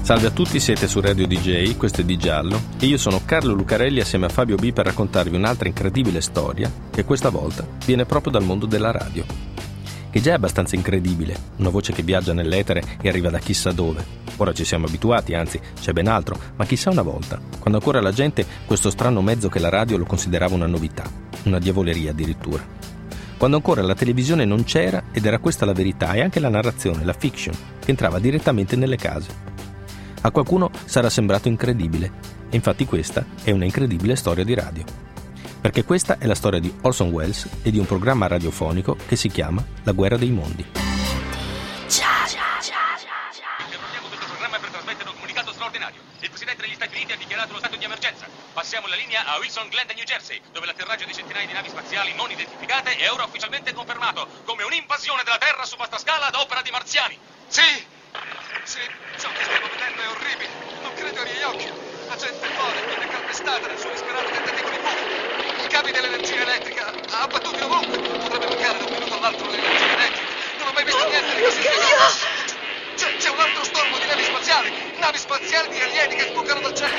Salve a tutti, siete su Radio DJ, questo è Di Giallo e io sono Carlo Lucarelli assieme a Fabio B per raccontarvi un'altra incredibile storia che questa volta viene proprio dal mondo della radio, che già è abbastanza incredibile, una voce che viaggia nell'etere e arriva da chissà dove. Ora ci siamo abituati, anzi c'è ben altro, ma chissà una volta, quando ancora la gente questo strano mezzo che la radio lo considerava una novità, una diavoleria addirittura. Quando ancora la televisione non c'era ed era questa la verità e anche la narrazione, la fiction, che entrava direttamente nelle case. A qualcuno sarà sembrato incredibile, e infatti questa è una incredibile storia di radio. Perché questa è la storia di Orson Welles e di un programma radiofonico che si chiama La Guerra dei Mondi. Interrompiamo questo programma per trasmettere un comunicato straordinario. Il Presidente degli Stati Uniti ha dichiarato lo stato di emergenza. Passiamo la linea a Wilson Glen, New Jersey, dove l'atterraggio di centinaia di navi spaziali non identificate è ora ufficialmente confermato come un'invasione della Terra su vasta scala ad opera di marziani. Sì, ciò che stiamo vedendo è orribile. Non credo ai miei occhi. La gente muore, viene calpestata nel suo disperato tentativo di fuga. I cavi dell'energia elettrica abbattuti ovunque. Potrebbe mancare da un minuto all'altro l'energia elettrica. Non ho mai visto niente di così spiegato. C'è un altro stormo di navi spaziali di alieni che sbucano dal cielo.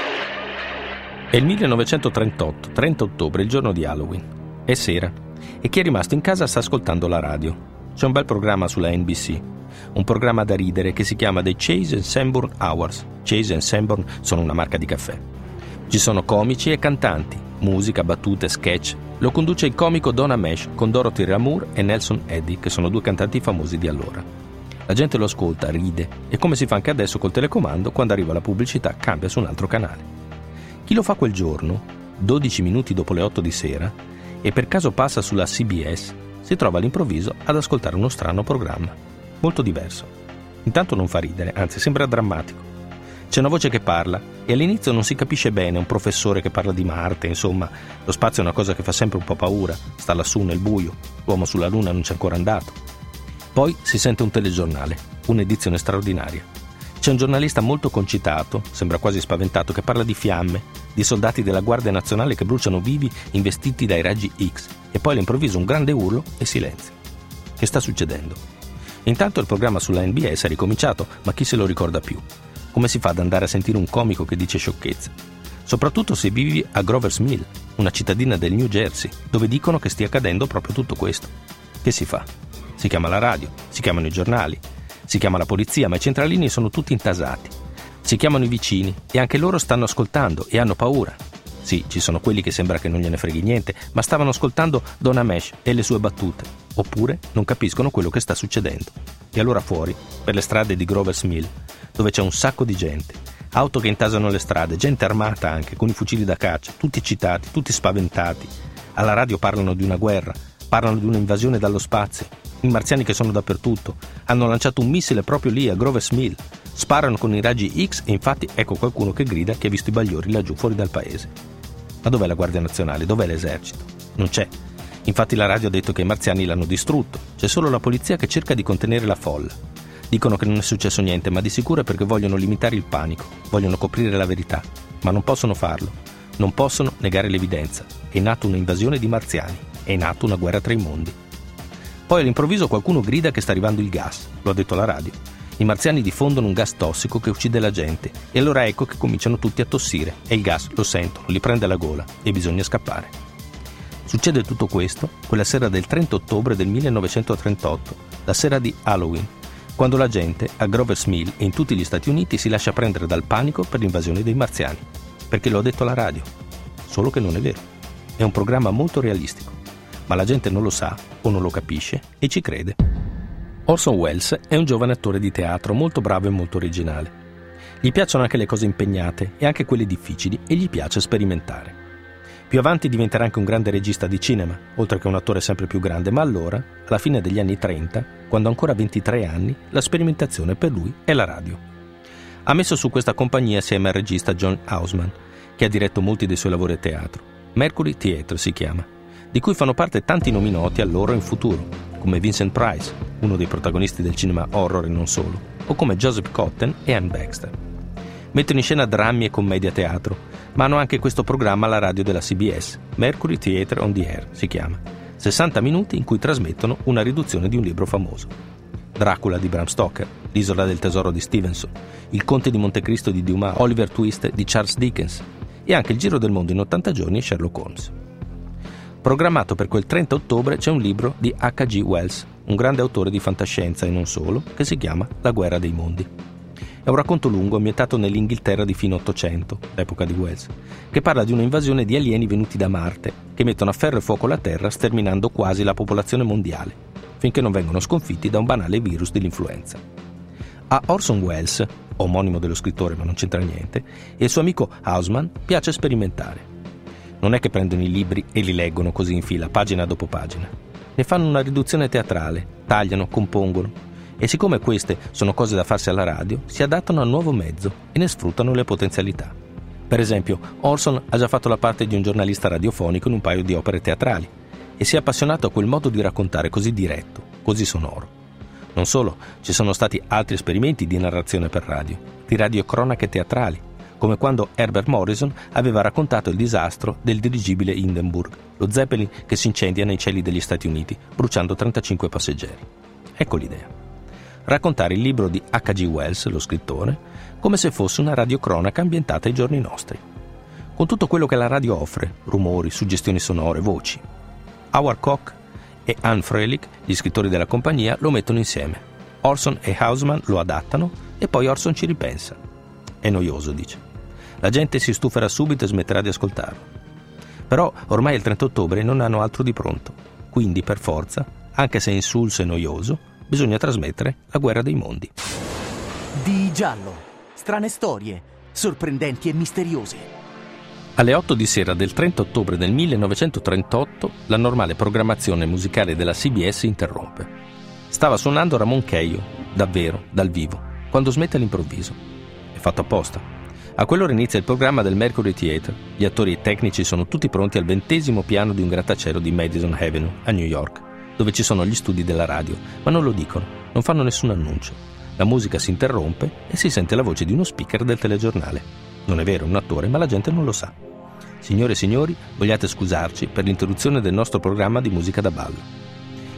È il 1938, 30 ottobre, il giorno di Halloween. È sera e chi è rimasto in casa sta ascoltando la radio. C'è un bel programma sulla NBC, un programma da ridere che si chiama The Chase and Sanborn Hours. Chase and Sanborn sono una marca di caffè. Ci sono comici e cantanti, musica, battute, sketch. Lo conduce il comico Don Ameche con Dorothy Ramour e Nelson Eddy, che sono due cantanti famosi di allora. La gente lo ascolta, ride e come si fa anche adesso col telecomando, quando arriva la pubblicità cambia su un altro canale. Chi lo fa quel giorno, 12 minuti dopo le 8 di sera, e per caso passa sulla CBS, si trova all'improvviso ad ascoltare uno strano programma, molto diverso. Intanto non fa ridere, anzi sembra drammatico. C'è una voce che parla e all'inizio non si capisce bene, un professore che parla di Marte, insomma, lo spazio è una cosa che fa sempre un po' paura, sta lassù nel buio, l'uomo sulla luna non c'è ancora andato. Poi si sente un telegiornale, un'edizione straordinaria. C'è un giornalista molto concitato, sembra quasi spaventato, che parla di fiamme, di soldati della Guardia Nazionale che bruciano vivi investiti dai raggi X e poi all'improvviso un grande urlo e silenzio. Che sta succedendo? Intanto il programma sulla NBS è ricominciato, ma chi se lo ricorda più? Come si fa ad andare a sentire un comico che dice sciocchezze? Soprattutto se vivi a Grover's Mill, una cittadina del New Jersey, dove dicono che stia accadendo proprio tutto questo. Che si fa? Si chiama la radio, si chiamano i giornali, si chiama la polizia, ma i centralini sono tutti intasati. Si chiamano i vicini e anche loro stanno ascoltando e hanno paura. Sì, ci sono quelli che sembra che non gliene freghi niente, ma stavano ascoltando Don Ameche e le sue battute, oppure non capiscono quello che sta succedendo. E allora fuori, per le strade di Grover's Mill, dove c'è un sacco di gente, auto che intasano le strade, gente armata anche, con i fucili da caccia, tutti eccitati, tutti spaventati. Alla radio parlano di una guerra, parlano di un'invasione dallo spazio. I marziani che sono dappertutto hanno lanciato un missile proprio lì a Grover's Mill, sparano con i raggi X e infatti ecco qualcuno che grida che ha visto i bagliori laggiù fuori dal paese. Ma dov'è la Guardia Nazionale? Dov'è l'esercito? Non c'è. Infatti la radio ha detto che i marziani l'hanno distrutto, c'è solo la polizia che cerca di contenere la folla. Dicono che non è successo niente, ma di sicuro è perché vogliono limitare il panico, vogliono coprire la verità, ma non possono farlo, non possono negare l'evidenza. È nata un'invasione di marziani, è nata una guerra tra i mondi. Poi all'improvviso qualcuno grida che sta arrivando il gas, lo ha detto la radio. I marziani diffondono un gas tossico che uccide la gente e allora ecco che cominciano tutti a tossire e il gas lo sentono, li prende alla gola e bisogna scappare. Succede tutto questo quella sera del 30 ottobre del 1938, la sera di Halloween, quando la gente a Grover's Mill e in tutti gli Stati Uniti si lascia prendere dal panico per l'invasione dei marziani, perché lo ha detto la radio. Solo che non è vero. È un programma molto realistico, ma la gente non lo sa o non lo capisce e ci crede. Orson Welles è un giovane attore di teatro molto bravo e molto originale. Gli piacciono anche le cose impegnate e anche quelle difficili e gli piace sperimentare. Più avanti diventerà anche un grande regista di cinema, oltre che un attore sempre più grande, ma allora, alla fine degli anni 30, quando ha ancora 23 anni, la sperimentazione per lui è la radio. Ha messo su questa compagnia assieme al regista John Houseman, che ha diretto molti dei suoi lavori a teatro. Mercury Theatre si chiama. di cui fanno parte tanti nomi noti allora e in futuro, come Vincent Price, uno dei protagonisti del cinema horror e non solo, o come Joseph Cotten e Anne Baxter. Mettono in scena drammi e commedia teatro, ma hanno anche questo programma alla radio della CBS, Mercury Theatre on the Air si chiama, 60 minuti in cui trasmettono una riduzione di un libro famoso. Dracula di Bram Stoker, L'isola del tesoro di Stevenson, Il conte di Montecristo di Dumas, Oliver Twist di Charles Dickens e anche Il giro del mondo in 80 giorni e Sherlock Holmes. Programmato per quel 30 ottobre c'è un libro di H.G. Wells, un grande autore di fantascienza e non solo, che si chiama La guerra dei mondi. È un racconto lungo ambientato nell'Inghilterra di fine Ottocento, l'epoca di Wells, che parla di un'invasione di alieni venuti da Marte, che mettono a ferro e fuoco la Terra sterminando quasi la popolazione mondiale, finché non vengono sconfitti da un banale virus dell'influenza. A Orson Welles, omonimo dello scrittore ma non c'entra niente, e il suo amico Houseman piace sperimentare. Non è che prendono i libri e li leggono così in fila, pagina dopo pagina. Ne fanno una riduzione teatrale, tagliano, compongono. E siccome queste sono cose da farsi alla radio, si adattano al nuovo mezzo e ne sfruttano le potenzialità. Per esempio, Orson ha già fatto la parte di un giornalista radiofonico in un paio di opere teatrali e si è appassionato a quel modo di raccontare così diretto, così sonoro. Non solo, ci sono stati altri esperimenti di narrazione per radio, di radiocronache teatrali, come quando Herbert Morrison aveva raccontato il disastro del dirigibile Hindenburg, lo Zeppelin che si incendia nei cieli degli Stati Uniti, bruciando 35 passeggeri. Ecco l'idea. Raccontare il libro di H.G. Wells, lo scrittore, come se fosse una radiocronaca ambientata ai giorni nostri, con tutto quello che la radio offre, rumori, suggestioni sonore, voci. Howard Koch e Anne Froelick, gli scrittori della compagnia, lo mettono insieme. Orson e Houseman lo adattano e poi Orson ci ripensa. È noioso, dice. La gente si stuferà subito e smetterà di ascoltarlo. Però ormai il 30 ottobre non hanno altro di pronto, quindi per forza, anche se insulso e noioso, bisogna trasmettere La guerra dei mondi. Di Giallo. Strane storie, sorprendenti e misteriose. Alle 8 di sera del 30 ottobre del 1938 la normale programmazione musicale della CBS interrompe. Stava suonando Ramon Keio, davvero, dal vivo, quando smette all'improvviso. È fatto apposta. A quell'ora inizia il programma del Mercury Theatre. Gli attori e i tecnici sono tutti pronti al 20° piano di un grattacielo di Madison Avenue a New York, dove ci sono gli studi della radio, ma non lo dicono, non fanno nessun annuncio. La musica si interrompe e si sente la voce di uno speaker del telegiornale. Non è vero, è un attore, ma la gente non lo sa. Signore e signori, vogliate scusarci per l'interruzione del nostro programma di musica da ballo.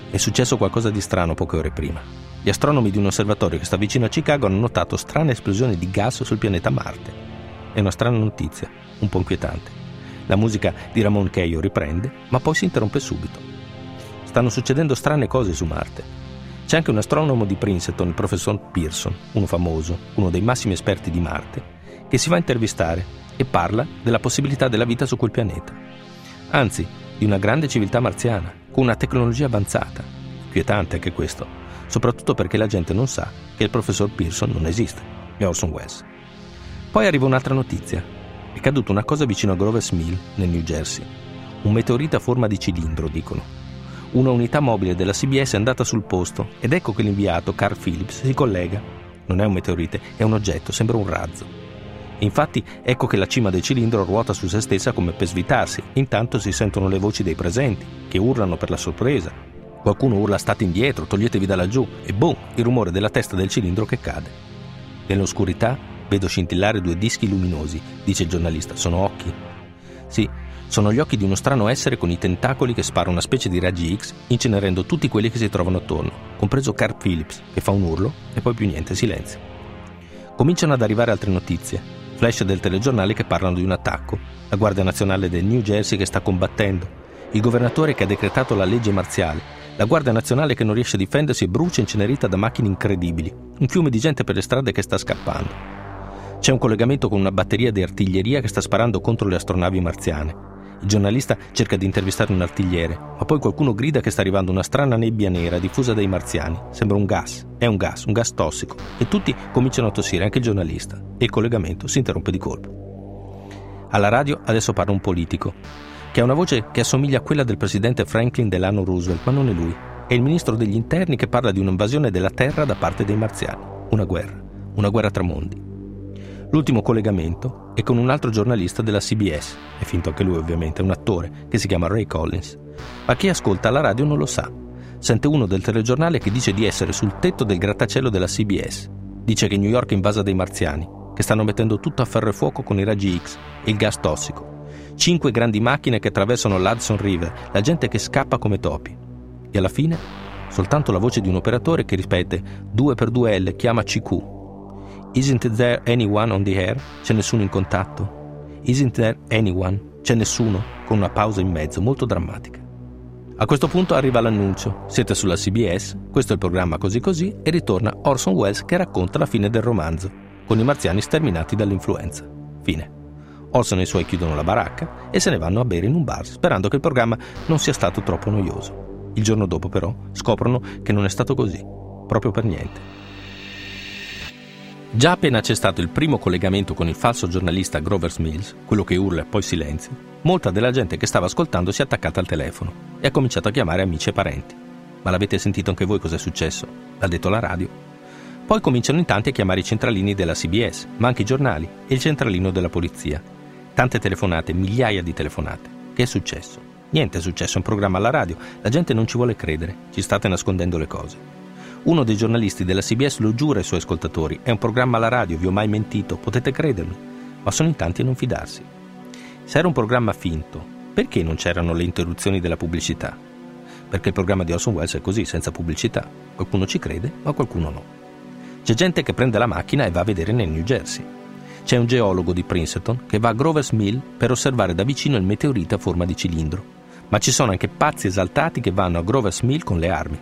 È successo qualcosa di strano poche ore prima. Gli astronomi di un osservatorio che sta vicino a Chicago hanno notato strane esplosioni di gas sul pianeta Marte. È una strana notizia, un po' inquietante. La musica di Ramon Keio riprende, ma poi si interrompe subito. Stanno succedendo strane cose su Marte. C'è anche un astronomo di Princeton, il professor Pearson, uno famoso, uno dei massimi esperti di Marte, che si va a intervistare e parla della possibilità della vita su quel pianeta. Anzi, di una grande civiltà marziana, con una tecnologia avanzata. Inquietante anche questo, soprattutto perché la gente non sa che il professor Pearson non esiste, è Orson Welles. Poi arriva un'altra notizia. È caduta una cosa vicino a Grover's Mill, nel New Jersey. Un meteorite a forma di cilindro, dicono. Una unità mobile della CBS è andata sul posto ed ecco che l'inviato, Carl Phillips, si collega. Non è un meteorite, è un oggetto, sembra un razzo. Infatti ecco che la cima del cilindro ruota su se stessa come per svitarsi. Intanto si sentono le voci dei presenti, che urlano per la sorpresa. Qualcuno urla state indietro, toglietevi da laggiù e boom, il rumore della testa del cilindro che cade. Nell'oscurità vedo scintillare due dischi luminosi, dice il giornalista. Sono occhi? Sì. Sono gli occhi di uno strano essere con i tentacoli che spara una specie di raggi X, incenerendo tutti quelli che si trovano attorno, compreso Carl Phillips, che fa un urlo e poi più niente, silenzio. Cominciano ad arrivare altre notizie, flash del telegiornale che parlano di un attacco, la Guardia Nazionale del New Jersey che sta combattendo, il governatore che ha decretato la legge marziale, la Guardia Nazionale che non riesce a difendersi e brucia incenerita da macchine incredibili, un fiume di gente per le strade che sta scappando. C'è un collegamento con una batteria di artiglieria che sta sparando contro le astronavi marziane. Il giornalista cerca di intervistare un artigliere, ma poi qualcuno grida che sta arrivando una strana nebbia nera diffusa dai marziani. Sembra un gas, è un gas tossico, e tutti cominciano a tossire, anche il giornalista, e il collegamento si interrompe di colpo. Alla radio adesso parla un politico, che ha una voce che assomiglia a quella del presidente Franklin Delano Roosevelt, ma non è lui. È il ministro degli interni che parla di un'invasione della Terra da parte dei marziani, una guerra tra mondi. L'ultimo collegamento è con un altro giornalista della CBS, è finto anche lui ovviamente, un attore che si chiama Ray Collins, ma chi ascolta la radio non lo sa. Sente uno del telegiornale che dice di essere sul tetto del grattacielo della CBS. Dice che New York è invasa dai marziani, che stanno mettendo tutto a ferro e fuoco con i raggi X e il gas tossico. 5 grandi macchine che attraversano l'Hudson River, la gente che scappa come topi. E alla fine, soltanto la voce di un operatore che ripete 2x2L, chiama CQ. Isn't there anyone on the air? C'è nessuno in contatto? Isn't there anyone? C'è nessuno? Con una pausa in mezzo, molto drammatica. A questo punto arriva l'annuncio. Siete sulla CBS, questo è il programma Così Così, e ritorna Orson Welles che racconta la fine del romanzo, con i marziani sterminati dall'influenza. Fine. Orson e i suoi chiudono la baracca e se ne vanno a bere in un bar, sperando che il programma non sia stato troppo noioso. Il giorno dopo, però, scoprono che non è stato così, proprio per niente. Già appena c'è stato il primo collegamento con il falso giornalista Grover's Mills, quello che urla e poi silenzia, molta della gente che stava ascoltando si è attaccata al telefono e ha cominciato a chiamare amici e parenti. Ma l'avete sentito anche voi cos'è successo? L'ha detto la radio. Poi cominciano in tanti a chiamare i centralini della CBS, ma anche i giornali e il centralino della polizia. Tante telefonate, migliaia di telefonate. Che è successo? Niente è successo, è un programma alla radio. La gente non ci vuole credere, ci state nascondendo le cose. Uno dei giornalisti della CBS lo giura ai suoi ascoltatori, è un programma alla radio, vi ho mai mentito, potete credermi. Ma sono in tanti a non fidarsi. Se era un programma finto, perché non c'erano le interruzioni della pubblicità? Perché il programma di Orson Welles è così, senza pubblicità. Qualcuno ci crede, ma qualcuno no. C'è gente che prende la macchina e va a vedere nel New Jersey. C'è un geologo di Princeton che va a Grover's Mill per osservare da vicino il meteorite a forma di cilindro. Ma ci sono anche pazzi esaltati che vanno a Grover's Mill con le armi.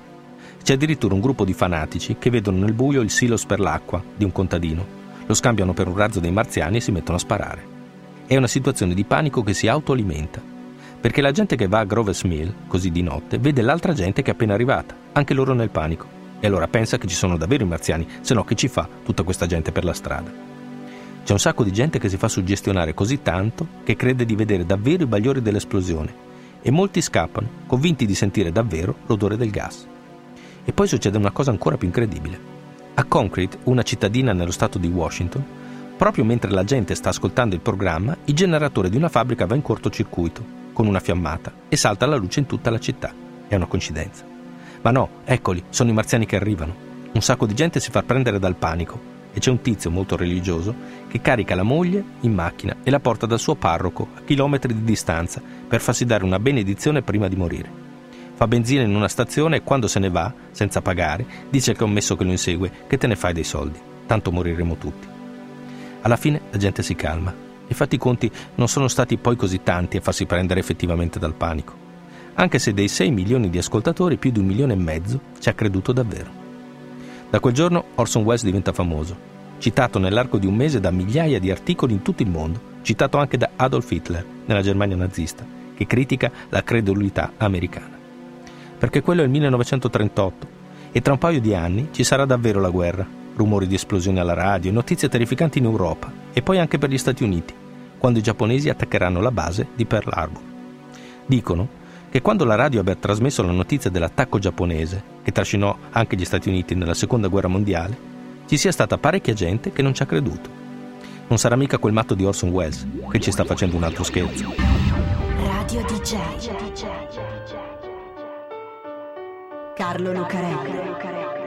C'è addirittura un gruppo di fanatici che vedono nel buio il silos per l'acqua di un contadino, lo scambiano per un razzo dei marziani e si mettono a sparare. È una situazione di panico che si autoalimenta, perché la gente che va a Grover's Mill, così di notte, vede l'altra gente che è appena arrivata, anche loro nel panico. E allora pensa che ci sono davvero i marziani, se no che ci fa tutta questa gente per la strada? C'è un sacco di gente che si fa suggestionare così tanto che crede di vedere davvero i bagliori dell'esplosione e molti scappano, convinti di sentire davvero l'odore del gas. E poi succede una cosa ancora più incredibile. A Concrete, una cittadina nello stato di Washington, proprio mentre la gente sta ascoltando il programma, il generatore di una fabbrica va in cortocircuito con una fiammata e salta la luce in tutta la città. È una coincidenza. Ma no, eccoli, sono i marziani che arrivano. Un sacco di gente si fa prendere dal panico e c'è un tizio molto religioso che carica la moglie in macchina e la porta dal suo parroco a chilometri di distanza per farsi dare una benedizione prima di morire. Fa benzina in una stazione e quando se ne va, senza pagare, dice al commesso che lo insegue che te ne fai dei soldi, tanto moriremo tutti. Alla fine la gente si calma e fatti i conti non sono stati poi così tanti a farsi prendere effettivamente dal panico. Anche se dei 6 milioni di ascoltatori, più di 1,5 milioni ci ha creduto davvero. Da quel giorno Orson Welles diventa famoso, citato nell'arco di un mese da migliaia di articoli in tutto il mondo, citato anche da Adolf Hitler nella Germania nazista, che critica la credulità americana. Perché quello è il 1938 e tra un paio di anni ci sarà davvero la guerra, rumori di esplosioni alla radio, notizie terrificanti in Europa e poi anche per gli Stati Uniti, quando i giapponesi attaccheranno la base di Pearl Harbor. Dicono che quando la radio abbia trasmesso la notizia dell'attacco giapponese, che trascinò anche gli Stati Uniti nella Seconda Guerra Mondiale, ci sia stata parecchia gente che non ci ha creduto. Non sarà mica quel matto di Orson Welles che ci sta facendo un altro scherzo. Radio DJ. Carlo Lucarelli. DJ.